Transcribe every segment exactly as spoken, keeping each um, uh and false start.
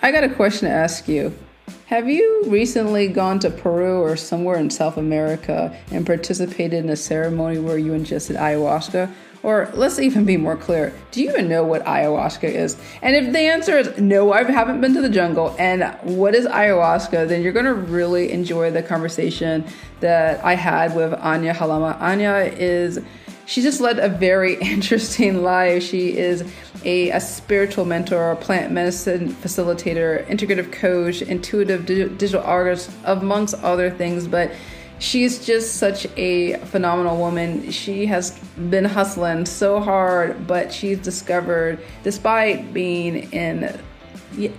I got a question to ask you. Have you recently gone to Peru or somewhere in South America and participated in a ceremony where you ingested ayahuasca? Or let's even be more clear, do you even know what ayahuasca is? And if the answer is no, I haven't been to the jungle, and what is ayahuasca, then you're going to really enjoy the conversation that I had with Ania Halama. Ania is, she just led a very interesting life. She is a, a spiritual mentor, plant medicine facilitator, integrative coach, intuitive di- digital artist, amongst other things, but she's just such a phenomenal woman. She has been hustling so hard, but she's discovered, despite being in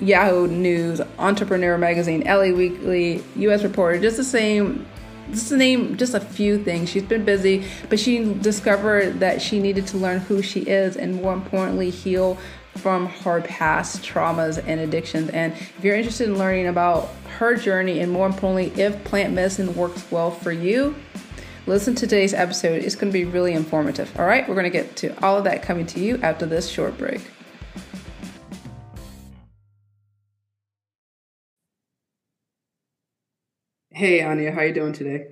Yahoo News, Entrepreneur Magazine, L A Weekly, U S Reporter, just the same, just to name just a few things. She's been busy, but she discovered that she needed to learn who she is and, more importantly, heal from her past traumas and addictions. And if you're interested in learning about her journey and, more importantly, if plant medicine works well for you, listen to today's episode. It's going to be really informative. All right, we're going to get to all of that coming to you after this short break. Hey, Ania, how are you doing today?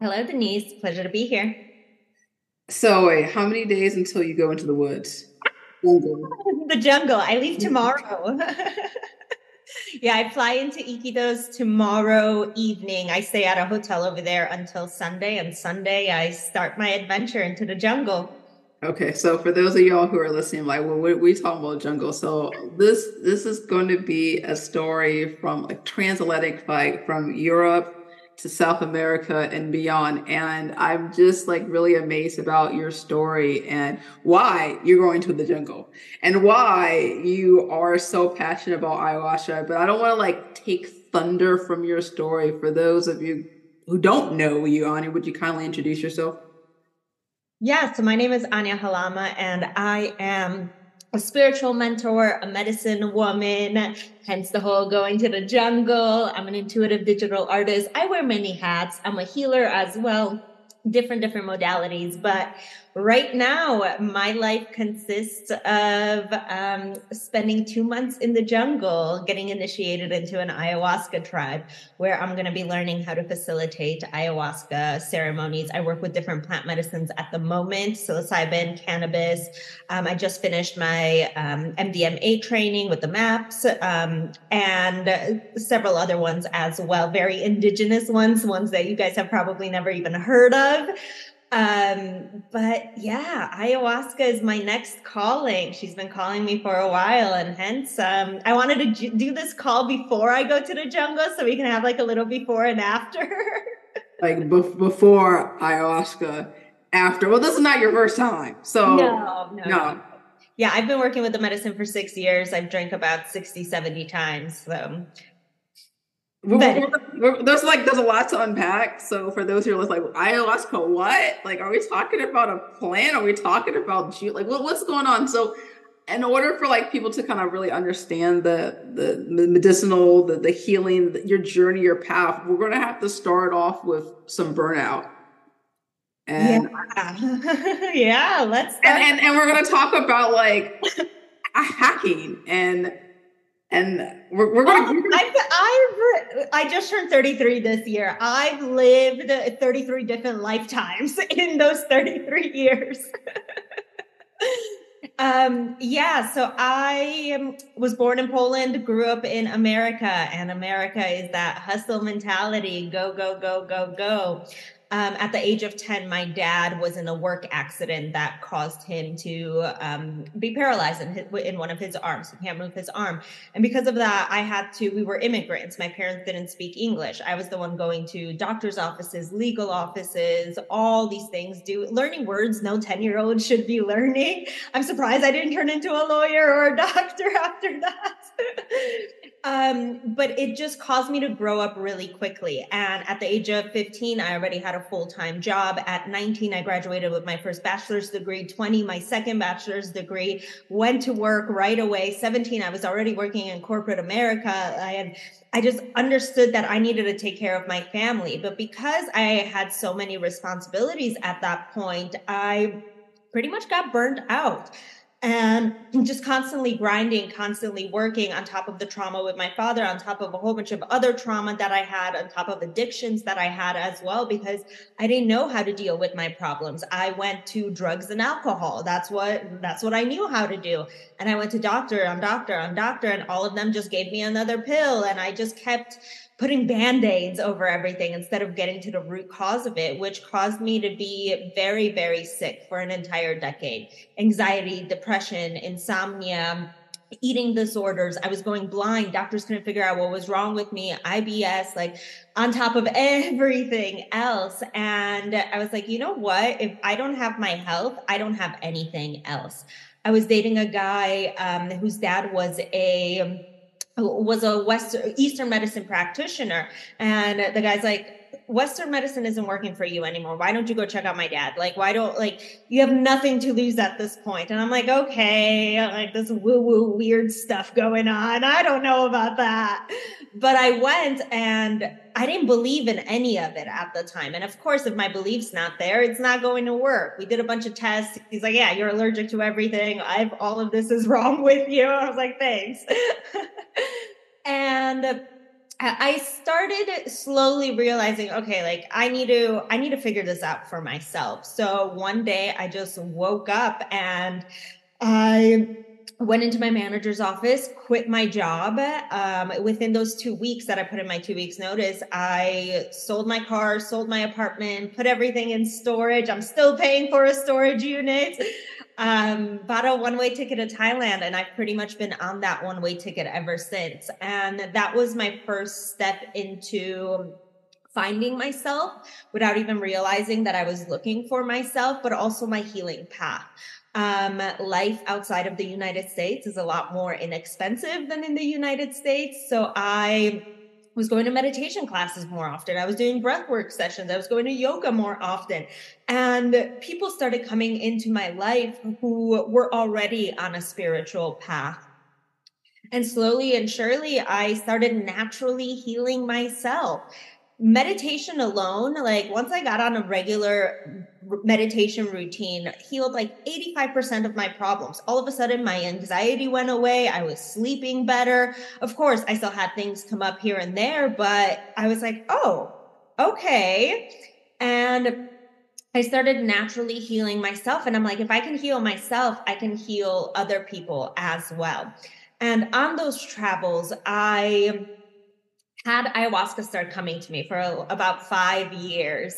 Hello, Denise. Pleasure to be here. So wait, how many days until you go into the woods? The jungle. I leave tomorrow. Yeah, I fly into Iquitos tomorrow evening. I stay at a hotel over there until Sunday. And Sunday, I start my adventure into the jungle. Okay, so for those of y'all who are listening, like, well, we're, we're talking about jungle. So this this is going to be a story from a transatlantic flight from Europe to South America and beyond. And I'm just like really amazed about your story and why you're going to the jungle and why you are so passionate about ayahuasca. But I don't want to like take thunder from your story. For those of you who don't know you, Ania, would you kindly introduce yourself? Yeah. So my name is Ania Halama and I am a spiritual mentor, a medicine woman, hence the whole going to the jungle. I'm an intuitive digital artist. I wear many hats. I'm a healer as well, different, different modalities. But right now, my life consists of um, spending two months in the jungle, getting initiated into an ayahuasca tribe where I'm going to be learning how to facilitate ayahuasca ceremonies. I work with different plant medicines at the moment, psilocybin, cannabis. Um, I just finished my um, M D M A training with the MAPS um, and several other ones as well, very indigenous ones, ones that you guys have probably never even heard of. Um, but yeah, ayahuasca is my next calling. She's been calling me for a while, and hence, um, I wanted to ju- do this call before I go to the jungle so we can have like a little before and after. Like be- before ayahuasca, after. Well, this is not your first time. So no, no, no. Yeah. I've been working with the medicine for six years. I've drank about sixty, seventy times. So We're, we're, we're, there's like there's a lot to unpack. So for those who are like, ayahuasca, what? Like, are we talking about a plant? Are we talking about Jew? Like, what, what's going on? So, in order for like people to kind of really understand the the medicinal, the the healing, your journey, your path, we're going to have to start off with some burnout. And yeah, yeah, let's start. and and, and we're going to talk about like hacking and. And we're, we're going to. I've, I've I just turned thirty-three this year. I've lived thirty-three different lifetimes in those thirty-three years. um, yeah, so I was born in Poland, grew up in America, and America is that hustle mentality: go, go, go, go, go. Um, at the age of ten, my dad was in a work accident that caused him to um, be paralyzed in, his, in one of his arms. He can't move his arm. And because of that, I had to, we were immigrants. My parents didn't speak English. I was the one going to doctor's offices, legal offices, all these things, do learning words no ten-year-old should be learning. I'm surprised I didn't turn into a lawyer or a doctor after that. Um, but it just caused me to grow up really quickly. And at the age of fifteen, I already had a full-time job. At nineteen, I graduated with my first bachelor's degree, twenty, my second bachelor's degree, went to work right away. seventeen, I was already working in corporate America. I had, I just understood that I needed to take care of my family. But because I had so many responsibilities at that point, I pretty much got burned out. and just constantly grinding, constantly working on top of the trauma with my father, on top of a whole bunch of other trauma that I had, on top of addictions that I had as well, because I didn't know how to deal with my problems. I went to drugs and alcohol. That's what, that's what I knew how to do. And I went to doctor on doctor on doctor, and all of them just gave me another pill. And I just kept putting Band-Aids over everything instead of getting to the root cause of it, which caused me to be very, very sick for an entire decade. Anxiety, depression, insomnia, eating disorders. I was going blind. Doctors couldn't figure out what was wrong with me. I B S, like on top of everything else. And I was like, you know what? If I don't have my health, I don't have anything else. I was dating a guy um, whose dad was a... was a Western Eastern medicine practitioner. And the guy's like, Western medicine isn't working for you anymore. Why don't you go check out my dad? Like, why don't, like, you have nothing to lose at this point. And I'm like, okay, like this woo woo weird stuff going on. I don't know about that. But I went, and I didn't believe in any of it at the time. And of course, if my belief's not there, it's not going to work. We did a bunch of tests. He's like, yeah, you're allergic to everything. I've, all of this is wrong with you. I was like, thanks. And I started slowly realizing, okay, like I need to, I need to figure this out for myself. So one day I just woke up and I went into my manager's office, quit my job. Um, within those two weeks that I put in my two weeks notice, I sold my car, sold my apartment, put everything in storage. I'm still paying for a storage unit. Um, bought a one-way ticket to Thailand, and I've pretty much been on that one-way ticket ever since. And that was my first step into finding myself without even realizing that I was looking for myself, but also my healing path. Um, life outside of the United States is a lot more inexpensive than in the United States. So I was going to meditation classes more often. I was doing breathwork sessions. I was going to yoga more often. And people started coming into my life who were already on a spiritual path. And slowly and surely, I started naturally healing myself. Meditation alone, like once I got on a regular meditation routine, healed like eighty-five percent of my problems. All of a sudden, my anxiety went away. I was sleeping better. Of course, I still had things come up here and there, but I was like, oh, okay. And I started naturally healing myself. And I'm like, if I can heal myself, I can heal other people as well. And on those travels, I had ayahuasca start coming to me for a, about five years.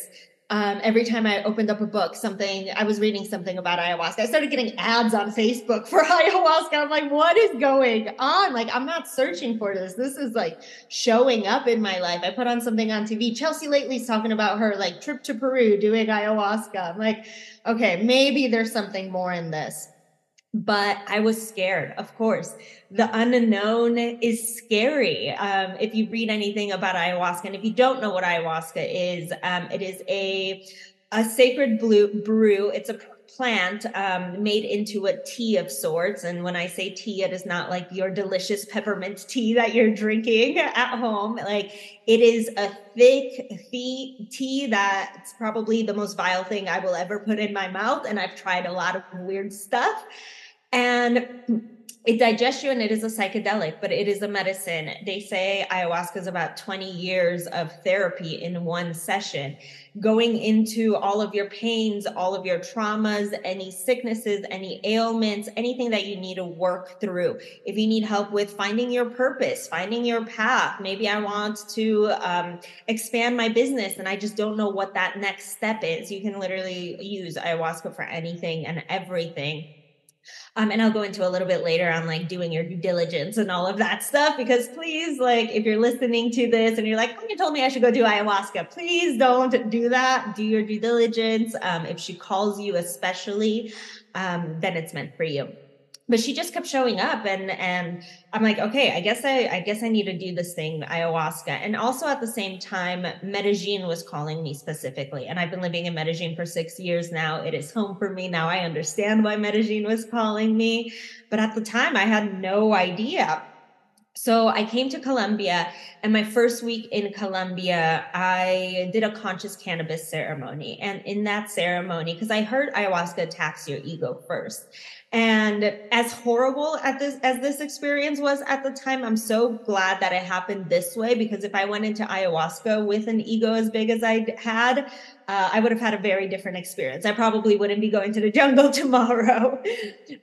Um, every time I opened up a book, something, I was reading something about ayahuasca. I started getting ads on Facebook for ayahuasca. I'm like, what is going on? Like, I'm not searching for this. This is like showing up in my life. I put on something on T V. Chelsea Lately's talking about her like trip to Peru doing ayahuasca. I'm like, okay, maybe there's something more in this. But I was scared, of course. The unknown is scary. Um, if you read anything about ayahuasca, and if you don't know what ayahuasca is, um, it is a a sacred brew. It's a plant um, made into a tea of sorts. And when I say tea, it is not like your delicious peppermint tea that you're drinking at home. Like, it is a thick tea, tea that's probably the most vile thing I will ever put in my mouth. And I've tried a lot of weird stuff. And it digests you, and it is a psychedelic, but it is a medicine. They say ayahuasca is about twenty years of therapy in one session, going into all of your pains, all of your traumas, any sicknesses, any ailments, anything that you need to work through. If you need help with finding your purpose, finding your path, maybe I want to um, expand my business and I just don't know what that next step is. You can literally use ayahuasca for anything and everything. Um, and I'll go into a little bit later on like doing your due diligence and all of that stuff, because please, like if you're listening to this and you're like, oh, you told me I should go do ayahuasca, please don't do that. Do your due diligence. Um, if she calls you especially, um, then it's meant for you. But she just kept showing up, and, and I'm like, okay, I guess I, I guess I need to do this thing, ayahuasca. And also at the same time, Medellin was calling me specifically. And I've been living in Medellin for six years now. It is home for me. Now I understand why Medellin was calling me. But at the time I had no idea. So I came to Colombia, and my first week in Colombia, I did a conscious cannabis ceremony. And in that ceremony, because I heard ayahuasca attacks your ego first. And as horrible at this as this experience was at the time, I'm so glad that it happened this way, because if I went into ayahuasca with an ego as big as I had, uh, I would have had a very different experience. I probably wouldn't be going to the jungle tomorrow.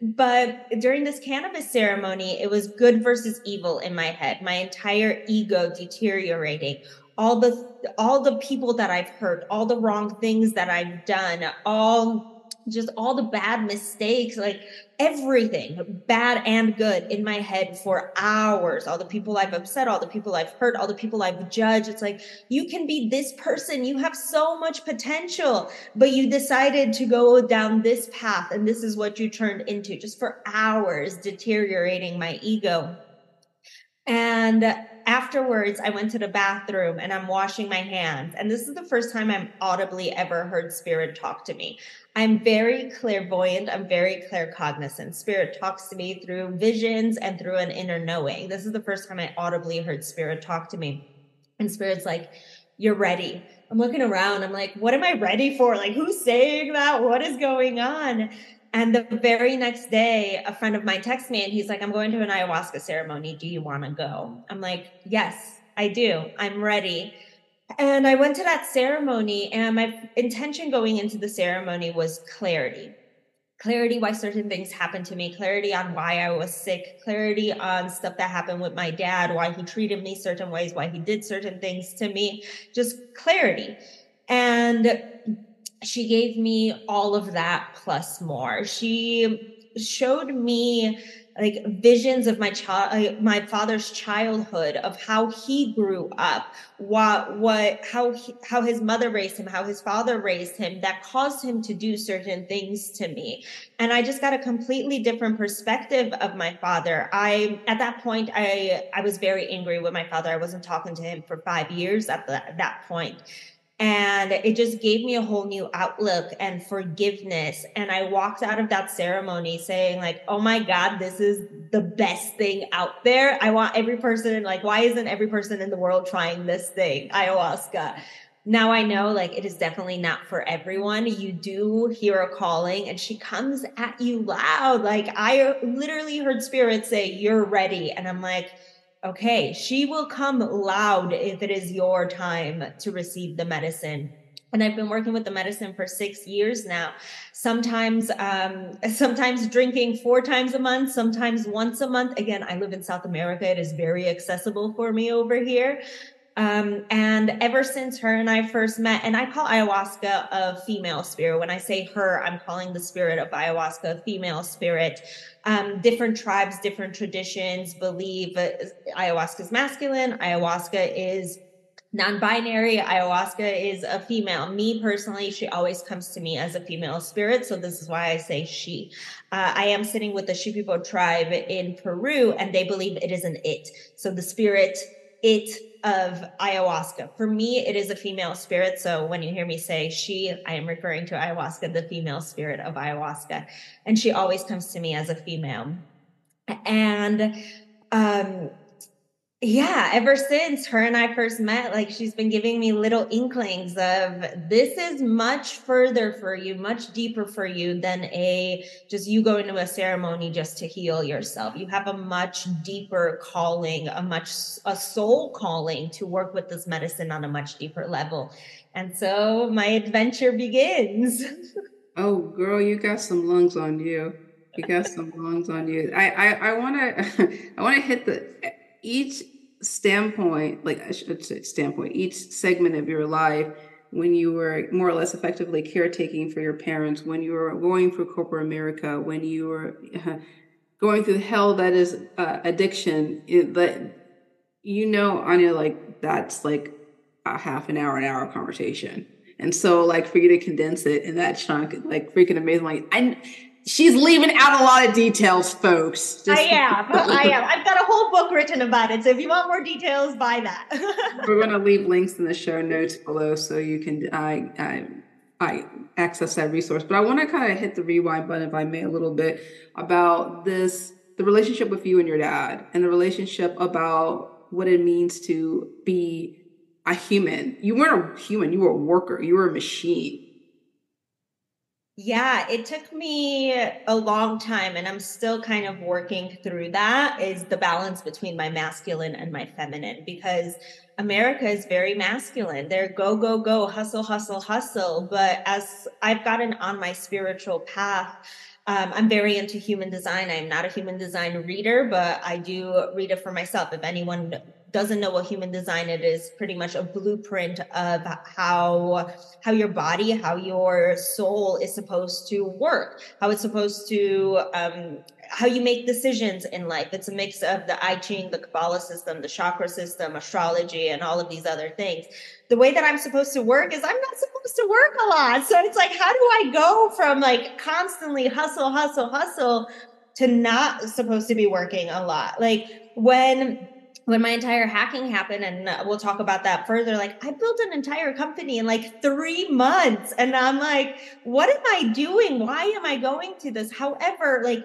But during this cannabis ceremony, it was good versus evil in my head, my entire ego deteriorating. All the all the people that I've hurt, all the wrong things that I've done, all just all the bad mistakes, like everything bad and good in my head for hours, all the people I've upset, all the people I've hurt, all the people I've judged. It's like, you can be this person. You have so much potential, but you decided to go down this path. And this is what you turned into, just for hours, deteriorating my ego. And afterwards, I went to the bathroom and I'm washing my hands. And this is the first time I'm audibly ever heard spirit talk to me. I'm very clairvoyant. I'm very claircognizant. Spirit talks to me through visions and through an inner knowing. This is the first time I audibly heard spirit talk to me. And spirit's like, you're ready. I'm looking around. I'm like, what am I ready for? Like, who's saying that? What is going on? And the very next day, a friend of mine texts me and he's like, I'm going to an ayahuasca ceremony. Do you want to go? I'm like, yes, I do. I'm ready. And I went to that ceremony, and my intention going into the ceremony was clarity. Clarity why certain things happened to me, clarity on why I was sick, clarity on stuff that happened with my dad, why he treated me certain ways, why he did certain things to me, just clarity. And she gave me all of that plus more. She showed me like visions of my child, my father's childhood, of how he grew up, what, what, how, he, how his mother raised him, how his father raised him, that caused him to do certain things to me. And I just got a completely different perspective of my father. I, at that point, I, I was very angry with my father. I wasn't talking to him for five years at the, that point. And it just gave me a whole new outlook and forgiveness. And I walked out of that ceremony saying like, oh my God, this is the best thing out there. I want every person, like, why isn't every person in the world trying this thing, ayahuasca? Now I know, like, it is definitely not for everyone. You do hear a calling and she comes at you loud. Like, I literally heard spirit say, you're ready. And I'm like, okay, she will come loud if it is your time to receive the medicine. And I've been working with the medicine for six years now. Sometimes, um, sometimes drinking four times a month, sometimes once a month. Again, I live in South America. It is very accessible for me over here. Um, and ever since her and I first met, and I call ayahuasca a female spirit. When I say her, I'm calling the spirit of ayahuasca a female spirit. Um, different tribes, different traditions believe ayahuasca is masculine. Ayahuasca is non-binary. Ayahuasca is a female. Me personally, she always comes to me as a female spirit. So this is why I say she. Uh, I am sitting with the Shipibo tribe in Peru, and they believe it is an it. So the spirit it of ayahuasca. For me, it is a female spirit. So when you hear me say she, I am referring to ayahuasca, the female spirit of ayahuasca. And she always comes to me as a female. And um, yeah, ever since her and I first met, like, she's been giving me little inklings of this is much further for you, much deeper for you than a just you going to a ceremony just to heal yourself. You have a much deeper calling, a much a soul calling to work with this medicine on a much deeper level. And so my adventure begins. Oh, girl, you got some lungs on you. You got some lungs on you. I I, I wanna I wanna hit the each standpoint, like I should say standpoint, each segment of your life, when you were more or less effectively caretaking for your parents, when you were going through corporate America, when you were going through hell that is uh, addiction, it, that, you know, Ania, like, that's like a half an hour, an hour conversation. And so, like, for you to condense it in that chunk, like, freaking amazing. Like, I She's leaving out a lot of details, folks. Just I am. I am. I've got a whole book written about it. So if you want more details, buy that. We're going to leave links in the show notes below so you can I, I, I access that resource. But I want to kind of hit the rewind button, if I may, a little bit about this, the relationship with you and your dad, and the relationship about what it means to be a human. You weren't a human. You were a worker. You were a machine. Yeah, it took me a long time, and I'm still kind of working through that, is the balance between my masculine and my feminine, because America is very masculine. They're go, go, go, hustle, hustle, hustle. But as I've gotten on my spiritual path, Um, I'm very into human design. I'm not a human design reader, but I do read it for myself. If anyone doesn't know what human design is, it is pretty much a blueprint of how, how your body, how your soul is supposed to work, how it's supposed to, um, how you make decisions in life. It's a mix of the I Ching, the Kabbalah system, the chakra system, astrology, and all of these other things. The way that I'm supposed to work is I'm not supposed to work a lot. So it's like, how do I go from like constantly hustle, hustle, hustle to not supposed to be working a lot? Like when, when my entire hacking happened, and we'll talk about that further, like I built an entire company in like three months and I'm like, what am I doing? Why am I going to this? However, like,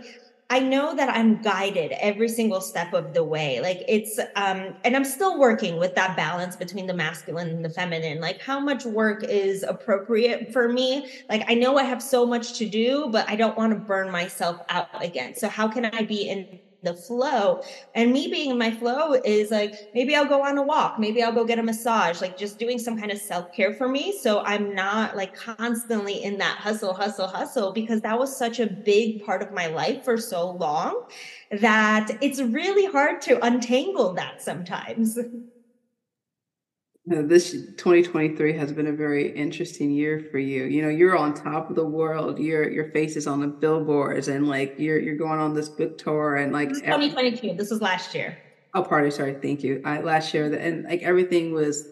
I know that I'm guided every single step of the way. Like it's, um, and I'm still working with that balance between the masculine and the feminine. Like how much work is appropriate for me? Like I know I have so much to do, but I don't want to burn myself out again. So how can I be in the flow? And me being in my flow is like, maybe I'll go on a walk. Maybe I'll go get a massage, like just doing some kind of self-care for me. So I'm not like constantly in that hustle, hustle, hustle, because that was such a big part of my life for so long that it's really hard to untangle that sometimes. Now, this twenty twenty-three has been a very interesting year for you. You know, you're on top of the world. Your your face is on the billboards, and like you're you're going on this book tour, and like twenty twenty-two. Every, this was last year. Oh, pardon, sorry. Thank you. I, last year, and like everything was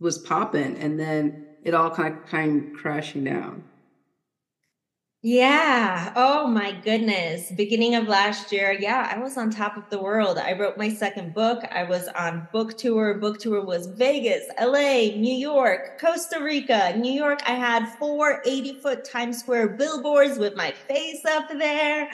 was popping, and then it all kind of kind of crashing down. Yeah. Oh my goodness. Beginning of last year. Yeah. I was on top of the world. I wrote my second book. I was on book tour. Book tour was Vegas, L A, New York, Costa Rica, New York. I had four eighty foot Times Square billboards with my face up there.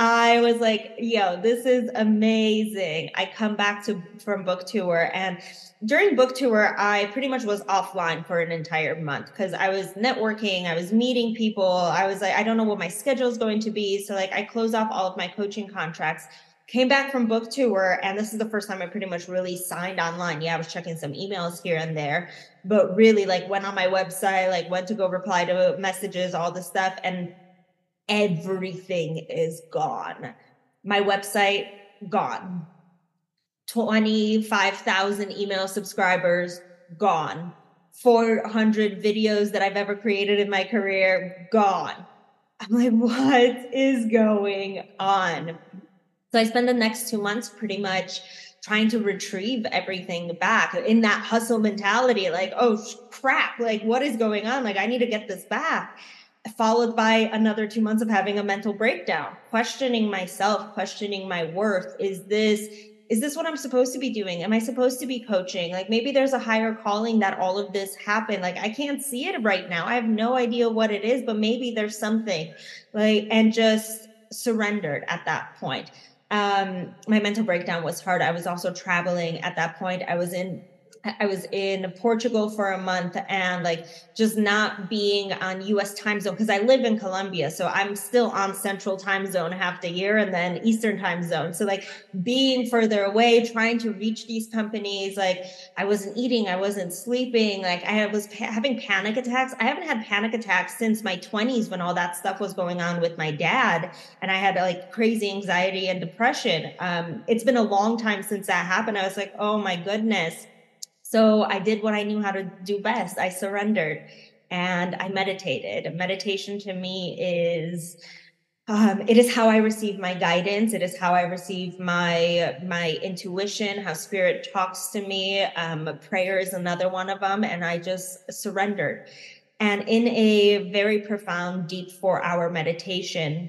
I was like, yo, this is amazing. I come back to from book tour, and during book tour, I pretty much was offline for an entire month because I was networking. I was meeting people. I was like, I don't know what my schedule is going to be. So like I closed off all of my coaching contracts, came back from book tour. And this is the first time I pretty much really signed online. Yeah, I was checking some emails here and there, but really like went on my website, like went to go reply to messages, all this stuff. And everything is gone. My website, gone. twenty-five thousand email subscribers, gone. four hundred videos that I've ever created in my career, gone. I'm like, what is going on? So I spent the next two months pretty much trying to retrieve everything back in that hustle mentality. Like, oh crap, like what is going on? Like I need to get this back. Followed by another two months of having a mental breakdown, questioning myself, questioning my worth. Is this, is this what I'm supposed to be doing? Am I supposed to be coaching? Like maybe there's a higher calling that all of this happened. Like I can't see it right now. I have no idea what it is, but maybe there's something, like, and just surrendered at that point. Um, my mental breakdown was hard. I was also traveling at that point. I was in I was in Portugal for a month, and like just not being on U S time zone, because I live in Colombia. So I'm still on central time zone half the year and then Eastern time zone. So like being further away, trying to reach these companies, like I wasn't eating, I wasn't sleeping. Like I was pa- having panic attacks. I haven't had panic attacks since my twenties when all that stuff was going on with my dad. And I had like crazy anxiety and depression. Um, it's been a long time since that happened. I was like, oh my goodness. So I did what I knew how to do best. I surrendered and I meditated. Meditation to me is, um, it is how I receive my guidance. It is how I receive my, my intuition, how spirit talks to me. Um, prayer is another one of them. And I just surrendered. And in a very profound, deep four hour meditation,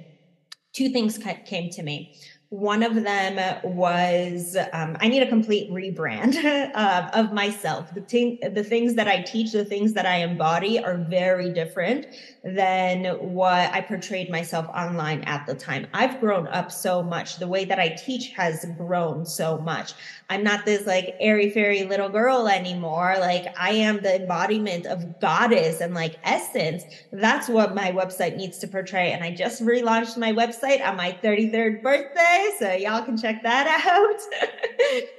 two things came to me. One of them was, um, I need a complete rebrand uh, of myself. The, thing, the things that I teach, the things that I embody are very different than what I portrayed myself online at the time. I've grown up so much. The way that I teach has grown so much. I'm not this like airy fairy little girl anymore. Like I am the embodiment of goddess and like essence. That's what my website needs to portray. And I just relaunched my website on my thirty-third birthday. So y'all can check that out.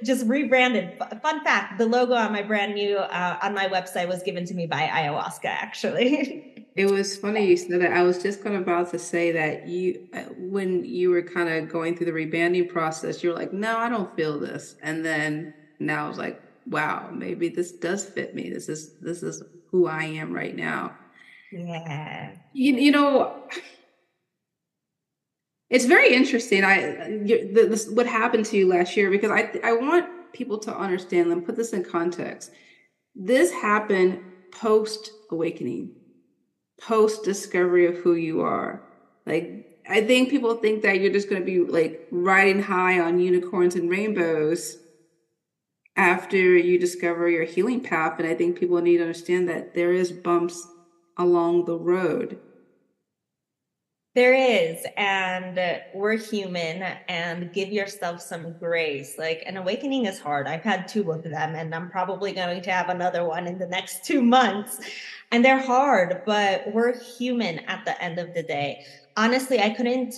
Just rebranded. Fun fact, the logo on my brand new, uh, on my website was given to me by ayahuasca, actually. It was funny you said that. I was just kind of about to say that you, when you were kind of going through the rebranding process, you were like, no, I don't feel this. And then now I was like, wow, maybe this does fit me. This is, this is who I am right now. Yeah. You, you know... It's very interesting. I this, what happened to you last year, because I I want people to understand them. Put this in context. This happened post awakening, post discovery of who you are. Like I think people think that you're just going to be like riding high on unicorns and rainbows after you discover your healing path, and I think people need to understand that there is bumps along the road. There is, and we're human, and give yourself some grace. Like an awakening is hard. I've had two of them, and I'm probably going to have another one in the next two months. And they're hard, but we're human at the end of the day. Honestly, I couldn't,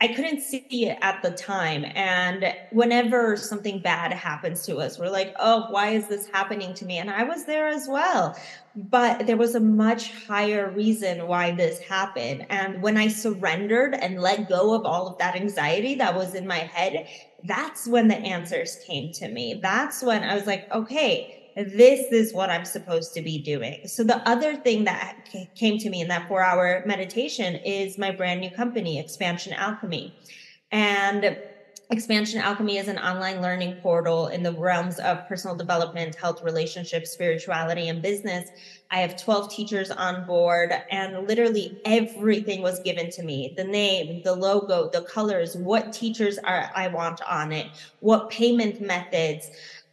I couldn't see it at the time. And whenever something bad happens to us, we're like, oh, why is this happening to me? And I was there as well. But there was a much higher reason why this happened. And when I surrendered and let go of all of that anxiety that was in my head, that's when the answers came to me. That's when I was like, okay, this is what I'm supposed to be doing. So the other thing that came to me in that four-hour meditation is my brand new company, Expansion Alchemy. And Expansion Alchemy is an online learning portal in the realms of personal development, health, relationships, spirituality, and business. I have twelve teachers on board, and literally everything was given to me. The name, the logo, the colors, what teachers are I want on it, what payment methods.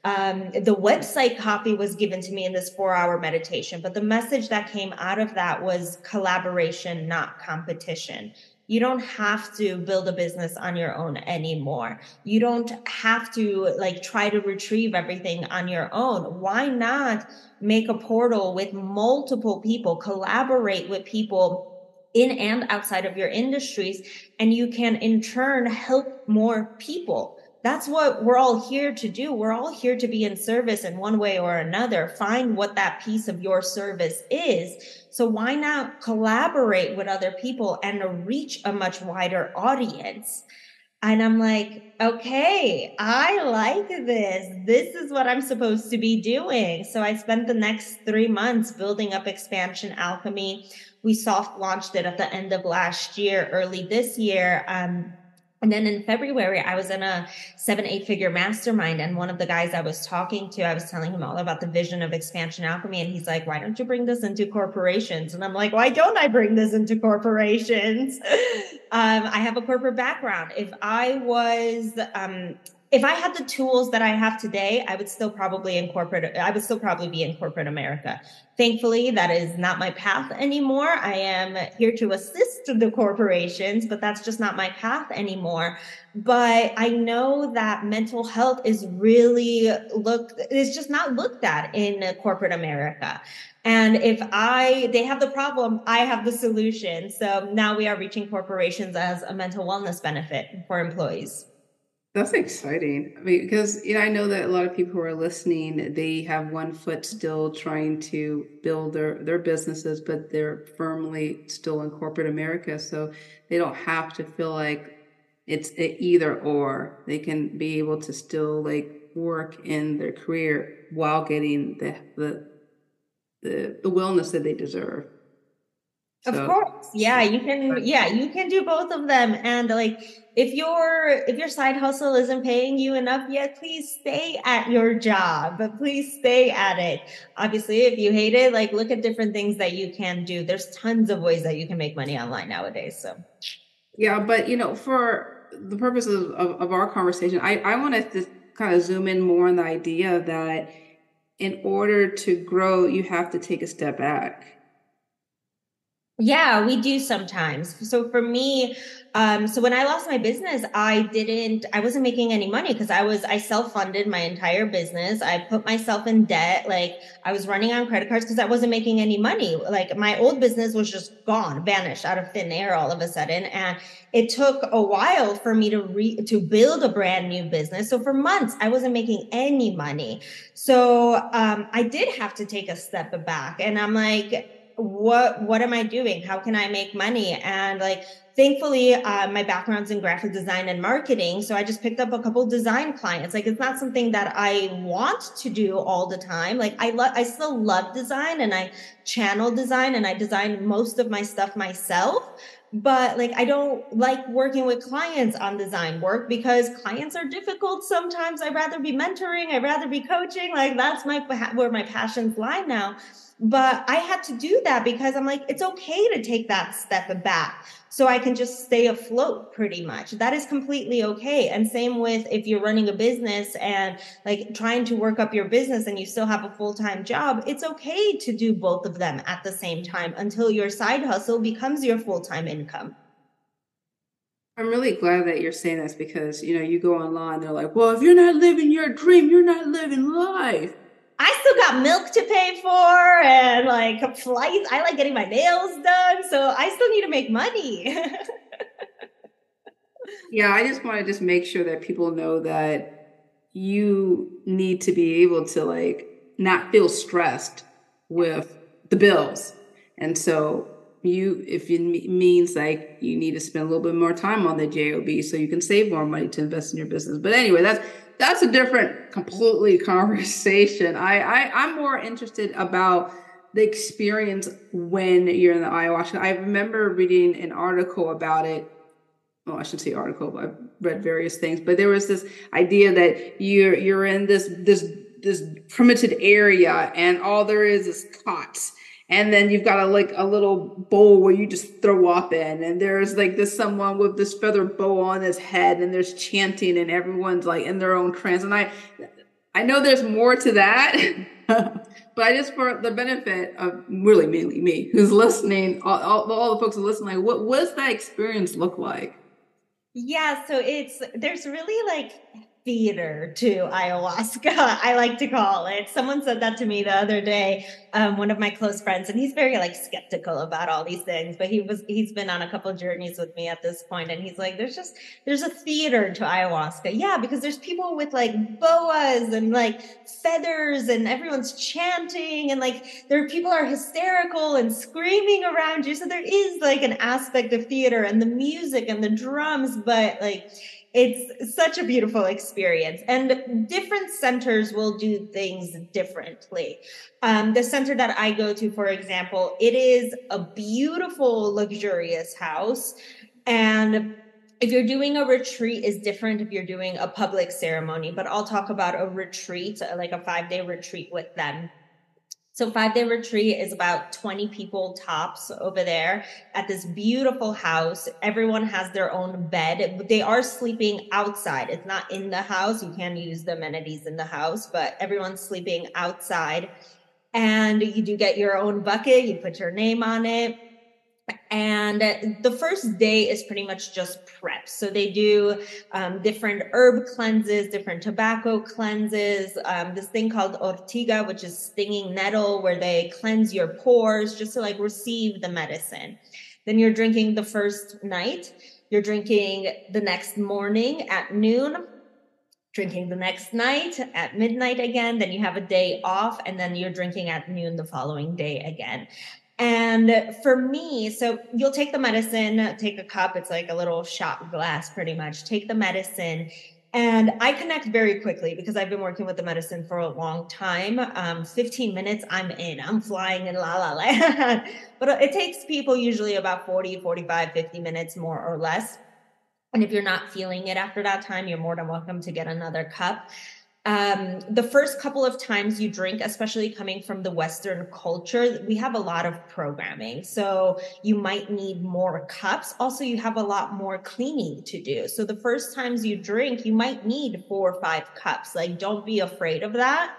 Um, the website copy was given to me in this four-hour meditation, but the message that came out of that was collaboration, not competition. You don't have to build a business on your own anymore. You don't have to like try to retrieve everything on your own. Why not make a portal with multiple people, collaborate with people in and outside of your industries, and you can in turn help more people. That's what we're all here to do. We're all here to be in service in one way or another. Find what that piece of your service is. So why not collaborate with other people and reach a much wider audience? And I'm like, okay, I like this. This is what I'm supposed to be doing. So I spent the next three months building up Expansion Alchemy. We soft launched it at the end of last year, early this year. Um, And then in February, I was in a seven, eight figure mastermind. And one of the guys I was talking to, I was telling him all about the vision of Expansion Alchemy. And he's like, why don't you bring this into corporations? And I'm like, why don't I bring this into corporations? um, I have a corporate background. If I was, um, if I had the tools that I have today, I would still probably in corporate, I would still probably be in corporate America. Thankfully, that is not my path anymore. I am here to assist the corporations, but that's just not my path anymore. But I know that mental health is really looked, it's just not looked at in corporate America. And if I, they have the problem, I have the solution. So now we are reaching corporations as a mental wellness benefit for employees. That's exciting. I mean, because you know, I know that a lot of people who are listening, they have one foot still trying to build their, their businesses, but they're firmly still in corporate America. So they don't have to feel like it's an either or. They can be able to still like work in their career while getting the the the, the wellness that they deserve. Of so, course. Yeah, you can, yeah, you can do both of them. And like, if your, if your side hustle isn't paying you enough yet, please stay at your job, but please stay at it. Obviously, if you hate it, like look at different things that you can do. There's tons of ways that you can make money online nowadays. So. Yeah. But you know, for the purpose of, of, of our conversation, I, I wanted to kind of zoom in more on the idea that in order to grow, you have to take a step back. Yeah, we do sometimes. So for me, um, so when I lost my business, I didn't, I wasn't making any money because I was, I self-funded my entire business. I put myself in debt. Like I was running on credit cards because I wasn't making any money. Like my old business was just gone, vanished out of thin air all of a sudden. And it took a while for me to re, to build a brand new business. So for months, I wasn't making any money. So um, I did have to take a step back and I'm like, What, what am I doing? How can I make money? And like, thankfully, uh, my background's in graphic design and marketing. So I just picked up a couple design clients. Like, it's not something that I want to do all the time. Like I love, I still love design and I channel design and I design most of my stuff myself. But like, I don't like working with clients on design work because clients are difficult sometimes. I'd rather be mentoring. I'd rather be coaching. Like that's my, where my passions lie now. But I had to do that because I'm like, it's okay to take that step back so I can just stay afloat pretty much. That is completely okay. And same with if you're running a business and like trying to work up your business and you still have a full-time job, it's okay to do both of them at the same time until your side hustle becomes your full-time income. I'm really glad that you're saying this because, you know, you go online, they're like, well, if you're not living your dream, you're not living life. I still got milk to pay for and like flights. I like getting my nails done. So I still need to make money. Yeah, I just want to just make sure that people know that you need to be able to like not feel stressed with the bills. And so you, if it means like you need to spend a little bit more time on the J O B so you can save more money to invest in your business. But anyway, that's That's a different, completely conversation. I, I, I'm more interested about the experience when you're in the ayahuasca. I remember reading an article about it. Well, I shouldn't say article, but I've read various things. But there was this idea that you're you're in this this this primitive area, and all there is is cots. And then you've got a, like a little bowl where you just throw up in, and there's like this someone with this feather bow on his head, and there's chanting, and everyone's like in their own trance. And I, I know there's more to that, but I just for the benefit of really mainly me who's listening, all, all, all the folks who listen, like what what does that experience look like? Yeah, so it's there's really like. Theater to ayahuasca, I like to call it. Someone said that to me the other day, um, one of my close friends, and he's very like skeptical about all these things, but he was, he's been on a couple journeys with me at this point. And he's like, there's just, there's a theater to ayahuasca. Yeah. Because there's people with like boas and like feathers and everyone's chanting and like there people are hysterical and screaming around you. So there is like an aspect of theater and the music and the drums, but like, it's such a beautiful experience and different centers will do things differently. Um, the center that I go to, for example, it is a beautiful, luxurious house. And if you're doing a retreat is different if you're doing a public ceremony, but I'll talk about a retreat, like a five day retreat with them. So five-day retreat is about twenty people tops over there at this beautiful house. Everyone has their own bed. They are sleeping outside. It's not in the house. You can use the amenities in the house, but everyone's sleeping outside. And you do get your own bucket. You put your name on it. And the first day is pretty much just prep. So they do um, different herb cleanses, different tobacco cleanses, um, this thing called ortiga, which is stinging nettle, where they cleanse your pores just to like receive the medicine. Then you're drinking the first night. You're drinking the next morning at noon. Drinking the next night at midnight again. Then you have a day off and then you're drinking at noon the following day again. And for me, so you'll take the medicine, take a cup. It's like a little shot glass, pretty much. Take the medicine. And I connect very quickly because I've been working with the medicine for a long time. Um, fifteen minutes, I'm in. I'm flying in la la land. But it takes people usually about forty, forty-five, fifty minutes more or less. And if you're not feeling it after that time, you're more than welcome to get another cup. Um, the first couple of times you drink, especially coming from the Western culture, we have a lot of programming. So you might need more cups. Also, you have a lot more cleaning to do. So the first times you drink, you might need four or five cups. Like, don't be afraid of that.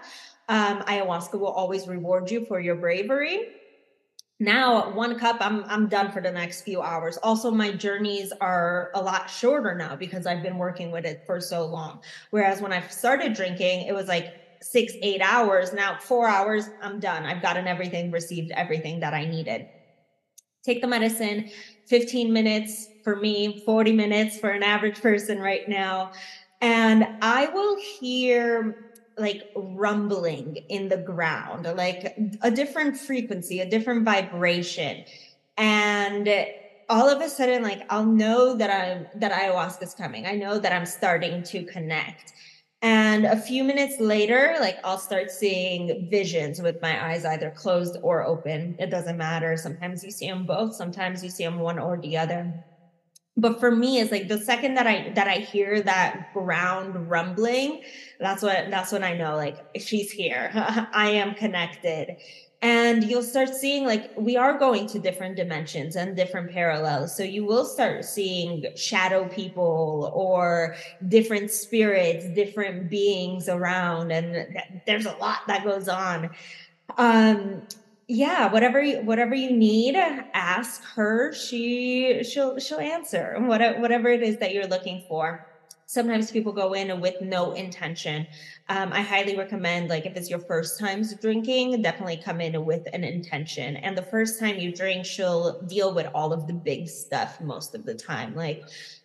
Um, ayahuasca will always reward you for your bravery. Now, one cup, I'm I'm done for the next few hours. Also, my journeys are a lot shorter now because I've been working with it for so long. Whereas when I started drinking, it was like six, eight hours. Now, four hours, I'm done. I've gotten everything, received everything that I needed. Take the medicine, fifteen minutes for me, forty minutes for an average person right now. And I will hear like rumbling in the ground, like a different frequency, a different vibration. And all of a sudden, like, I'll know that I'm, that ayahuasca is coming. I know that I'm starting to connect. And a few minutes later, like, I'll start seeing visions with my eyes either closed or open. It doesn't matter. Sometimes you see them both. Sometimes you see them one or the other. But for me, it's like the second that I, that I hear that ground rumbling, that's what, that's when I know, like, she's here. I am connected. And you'll start seeing, like, we are going to different dimensions and different parallels. So you will start seeing shadow people or different spirits, different beings around. And there's a lot that goes on. Um, Yeah, whatever you, whatever you need, ask her. She she'll she'll answer whatever whatever it is that you're looking for. Sometimes people go in with no intention. Um, I highly recommend, like, if it's your first times drinking, definitely come in with an intention. And the first time you drink, she'll deal with all of the big stuff most of the time, like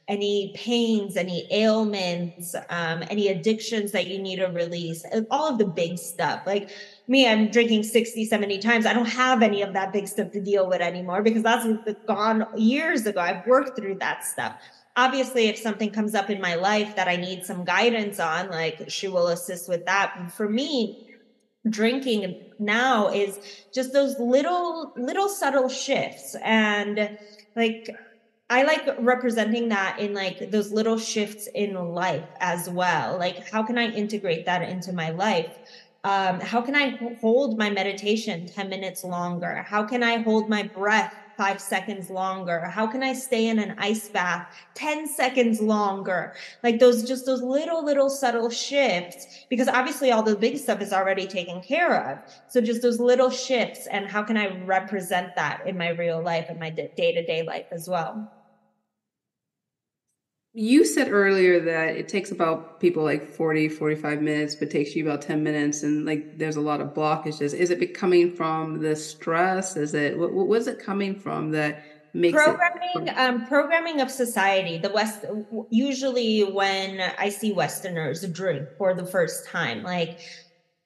any pains, any ailments, um, any addictions that you need to release, all of the big stuff. Like me, I'm drinking sixty, seventy times. I don't have any of that big stuff to deal with anymore because that's gone years ago. I've worked through that stuff. Obviously, if something comes up in my life that I need some guidance on, like, she will assist with that. And for me, drinking now is just those little, little subtle shifts. And, like, I like representing that in, like, those little shifts in life as well. Like, how can I integrate that into my life? Um, how can I hold my meditation ten minutes longer? How can I hold my breath five seconds longer? How can I stay in an ice bath ten seconds longer? Like those, just those little, little subtle shifts, because obviously all the big stuff is already taken care of. So just those little shifts, and how can I represent that in my real life and my day-to-day life as well? You said earlier that it takes about people like forty, forty-five minutes, but takes you about ten minutes. And like, there's a lot of blockages. Is it coming from the stress? Is it, what was it coming from that makes programming, it? Um, programming of society. The West, usually when I see Westerners drink for the first time, like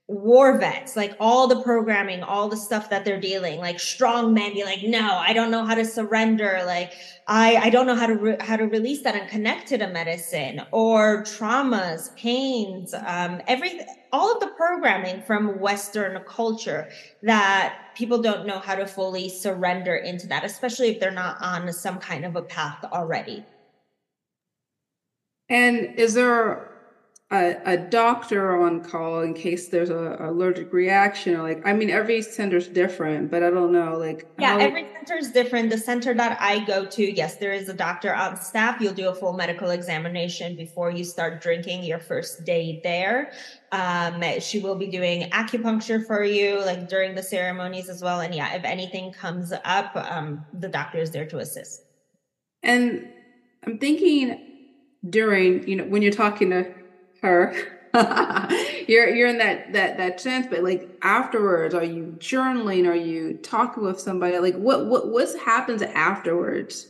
war vets, like all the programming, all the stuff that they're dealing, like strong men be like, no, I don't know how to surrender. Like I, I don't know how to, re- how to release that and connect to the medicine, or traumas, pains, um, everything, all of the programming from Western culture that people don't know how to fully surrender into that, especially if they're not on some kind of a path already. And is there A, a doctor on call in case there's a allergic reaction? Or like, I mean, every center's different, but I don't know. Like, yeah, how... every center's different. The center that I go to, yes, there is a doctor on staff. You'll do a full medical examination before you start drinking your first day there. Um, she will be doing acupuncture for you, like during the ceremonies as well. And yeah, if anything comes up, um, the doctor is there to assist. And I'm thinking during, you know, when you're talking to her, you're you're in that that that sense, but like afterwards, are you journaling? Are you talking with somebody? Like what what what happens afterwards?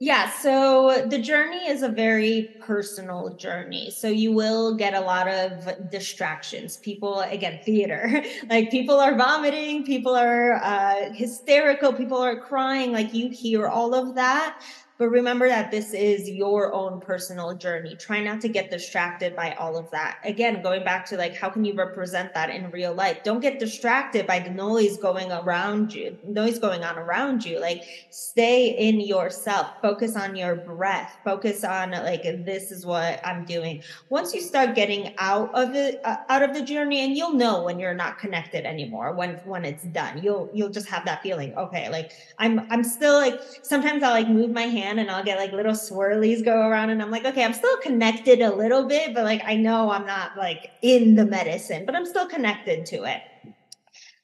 Yeah, so the journey is a very personal journey. So you will get a lot of distractions. People, again, theater, like people are vomiting, people are uh, hysterical, people are crying. Like you hear all of that. But remember that this is your own personal journey. Try not to get distracted by all of that. Again, going back to like, how can you represent that in real life? Don't get distracted by the noise going around you, noise going on around you. Like, stay in yourself, focus on your breath, focus on like, this is what I'm doing. Once you start getting out of it, uh, out of the journey, and you'll know when you're not connected anymore, when, when it's done, you'll, you'll just have that feeling. Okay. Like I'm, I'm still like, sometimes I'll like move my hand and I'll get like little swirlies go around and I'm like, okay, I'm still connected a little bit, but like, I know I'm not like in the medicine, but I'm still connected to it.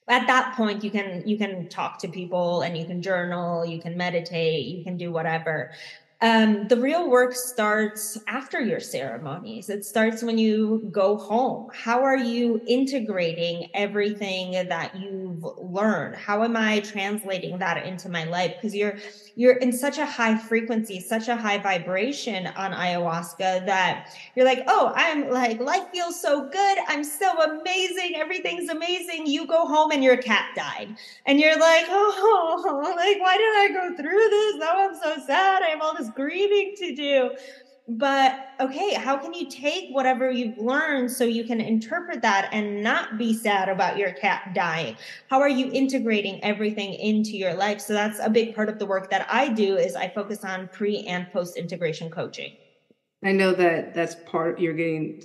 At that point, you can, you can talk to people and you can journal, you can meditate, you can do whatever. Um, the real work starts after your ceremonies. It starts when you go home. How are you integrating everything that you've learned? How am I translating that into my life? Because you're you're in such a high frequency, such a high vibration on ayahuasca that you're like, oh, I'm like, life feels so good. I'm so amazing. Everything's amazing. You go home and your cat died. And you're like, oh, like, why did I go through this? Now I'm so sad. I have all this grieving to do. But okay, how can you take whatever you've learned so you can interpret that and not be sad about your cat dying? How are you integrating everything into your life? So that's a big part of the work that I do, is I focus on pre and post integration coaching. I know that that's part, you're getting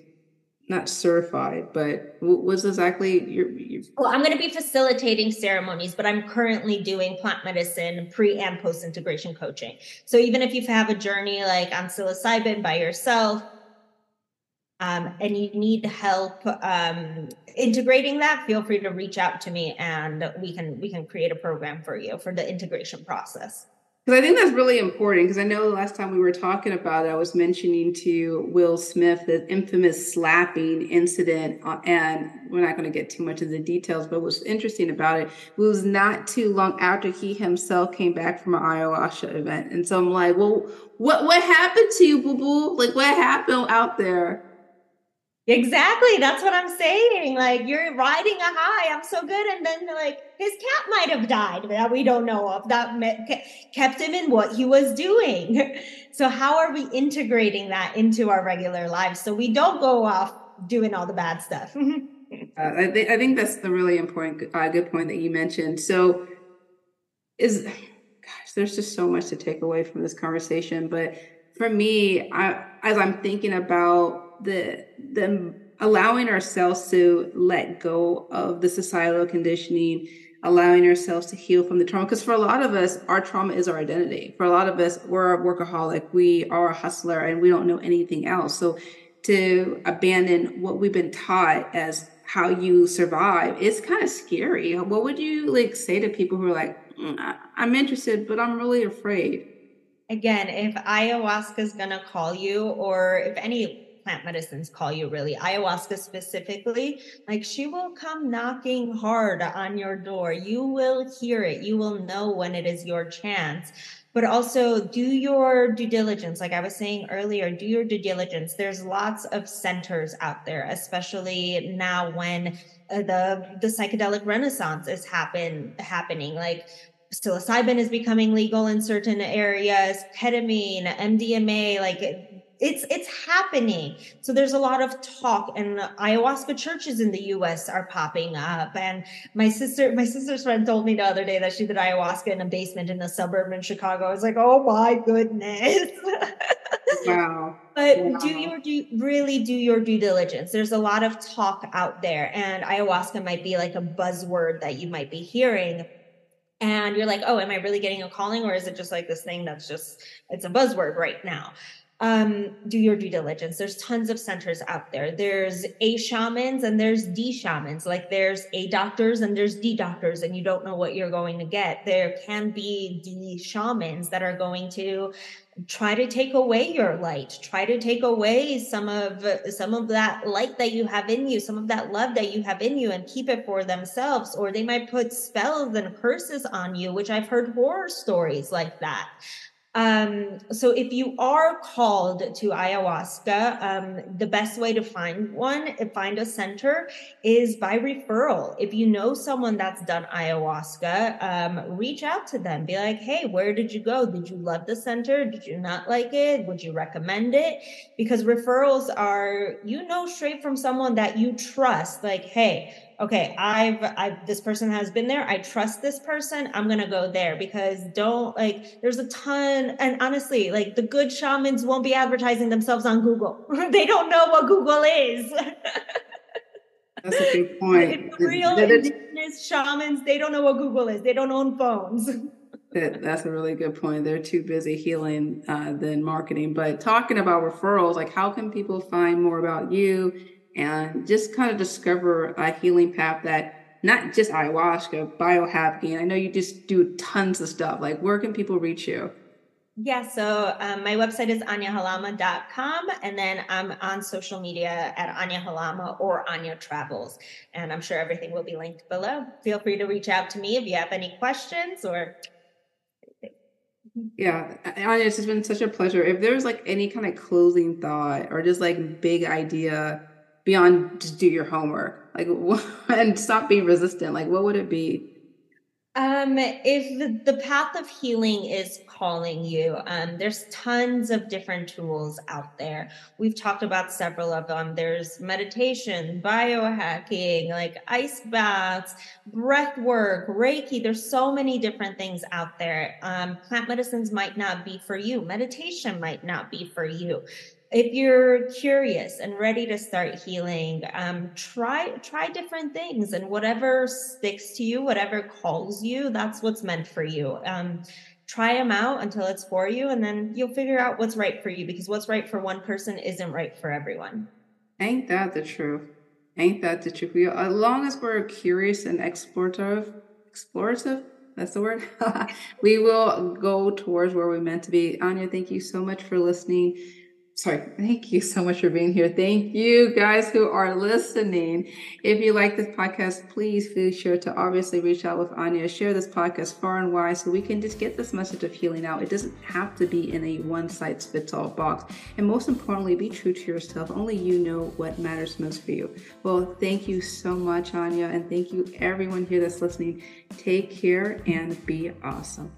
not certified, but what's exactly your... your... Well, I'm going to be facilitating ceremonies, but I'm currently doing plant medicine, pre and post integration coaching. So even if you have a journey like on psilocybin by yourself, um, and you need help um, integrating that, feel free to reach out to me and we can, we can create a program for you for the integration process. Because I think that's really important, because I know the last time we were talking about it, I was mentioning to Will Smith the infamous slapping incident, and we're not going to get too much of the details, but what's interesting about it, it was not too long after he himself came back from an ayahuasca event. And so I'm like, well, what, what happened to you, boo-boo? Like, what happened out there? Exactly. That's what I'm saying. Like, you're riding a high. I'm so good. And then like his cat might have died that we don't know of, that kept him in what he was doing. So how are we integrating that into our regular lives so we don't go off doing all the bad stuff? uh, I, th- I think that's the really important, uh, good point that you mentioned. So is, gosh, there's just so much to take away from this conversation. But for me, I, as I'm thinking about the the allowing ourselves to let go of the societal conditioning, allowing ourselves to heal from the trauma. Because for a lot of us, our trauma is our identity. For a lot of us, we're a workaholic, we are a hustler, and we don't know anything else. So to abandon what we've been taught as how you survive, it's kind of scary. What would you like say to people who are like, mm, I'm interested, but I'm really afraid? Again, if ayahuasca is going to call you, or if any plant medicines call you, really, ayahuasca specifically, like, she will come knocking hard on your door. You will hear it. You will know when it is your chance. But also do your due diligence. Like I was saying earlier, do your due diligence. There's lots of centers out there, especially now when the, the psychedelic renaissance is happen, happening. Like, psilocybin is becoming legal in certain areas, ketamine, M D M A, like it, It's it's happening. So there's a lot of talk, and ayahuasca churches in the U S are popping up. And my sister, my sister's friend told me the other day that she did ayahuasca in a basement in a suburb in Chicago. I was like, oh my goodness. Wow. But wow. do your do really do your due diligence. There's a lot of talk out there, and ayahuasca might be like a buzzword that you might be hearing. And you're like, oh, am I really getting a calling, or is it just like this thing that's just, it's a buzzword right now? Um, do your due diligence. There's tons of centers out there. There's A shamans and there's D shamans. Like, there's A doctors and there's D doctors, and you don't know what you're going to get. There can be D shamans that are going to try to take away your light, try to take away some of, some of that light that you have in you, some of that love that you have in you, and keep it for themselves. Or they might put spells and curses on you, which I've heard horror stories like that. Um, so if you are called to ayahuasca, um, the best way to find one, find a center, is by referral. If you know someone that's done ayahuasca, um, reach out to them. Be like, hey, where did you go? Did you love the center? Did you not like it? Would you recommend it? Because referrals are, you know, straight from someone that you trust, like, hey, okay, I've, I've, this person has been there. I trust this person. I'm going to go there, because don't like, there's a ton. And honestly, like, the good shamans won't be advertising themselves on Google. They don't know what Google is. That's a good point. Like, the real that indigenous shamans, they don't know what Google is. They don't own phones. that, that's a really good point. They're too busy healing uh, than marketing. But talking about referrals, like, how can people find more about you and just kind of discover a healing path that not just ayahuasca, biohacking? I know you just do tons of stuff. Like, where can people reach you? Yeah, so um, my website is ania halama dot com, and then I'm on social media at Ania Halama or Ania Travels, and I'm sure everything will be linked below. Feel free to reach out to me if you have any questions or anything. Yeah, Ania, it's just been such a pleasure. If there's like any kind of closing thought or just like big idea beyond just do your homework, like, and stop being resistant, like, what would it be? Um, if the path of healing is calling you, um, there's tons of different tools out there. We've talked about several of them. There's meditation, biohacking, like ice baths, breath work, Reiki. There's so many different things out there. Um, plant medicines might not be for you. Meditation might not be for you. If you're curious and ready to start healing, um, try, try different things, and whatever sticks to you, whatever calls you, that's what's meant for you. Um, try them out until it's for you, and then you'll figure out what's right for you, because what's right for one person isn't right for everyone. Ain't that the truth? Ain't that the truth? We, as long as we're curious and explorative, explorative, that's the word. We will go towards where we're meant to be. Ania, thank you so much for listening. Sorry, thank you so much for being here. Thank you guys who are listening. If you like this podcast, please feel sure to obviously reach out with Ania. Share this podcast far and wide so we can just get this message of healing out. It doesn't have to be in a one-size-fits-all box. And most importantly, be true to yourself. Only you know what matters most for you. Well, thank you so much, Ania, and thank you everyone here that's listening. Take care and be awesome.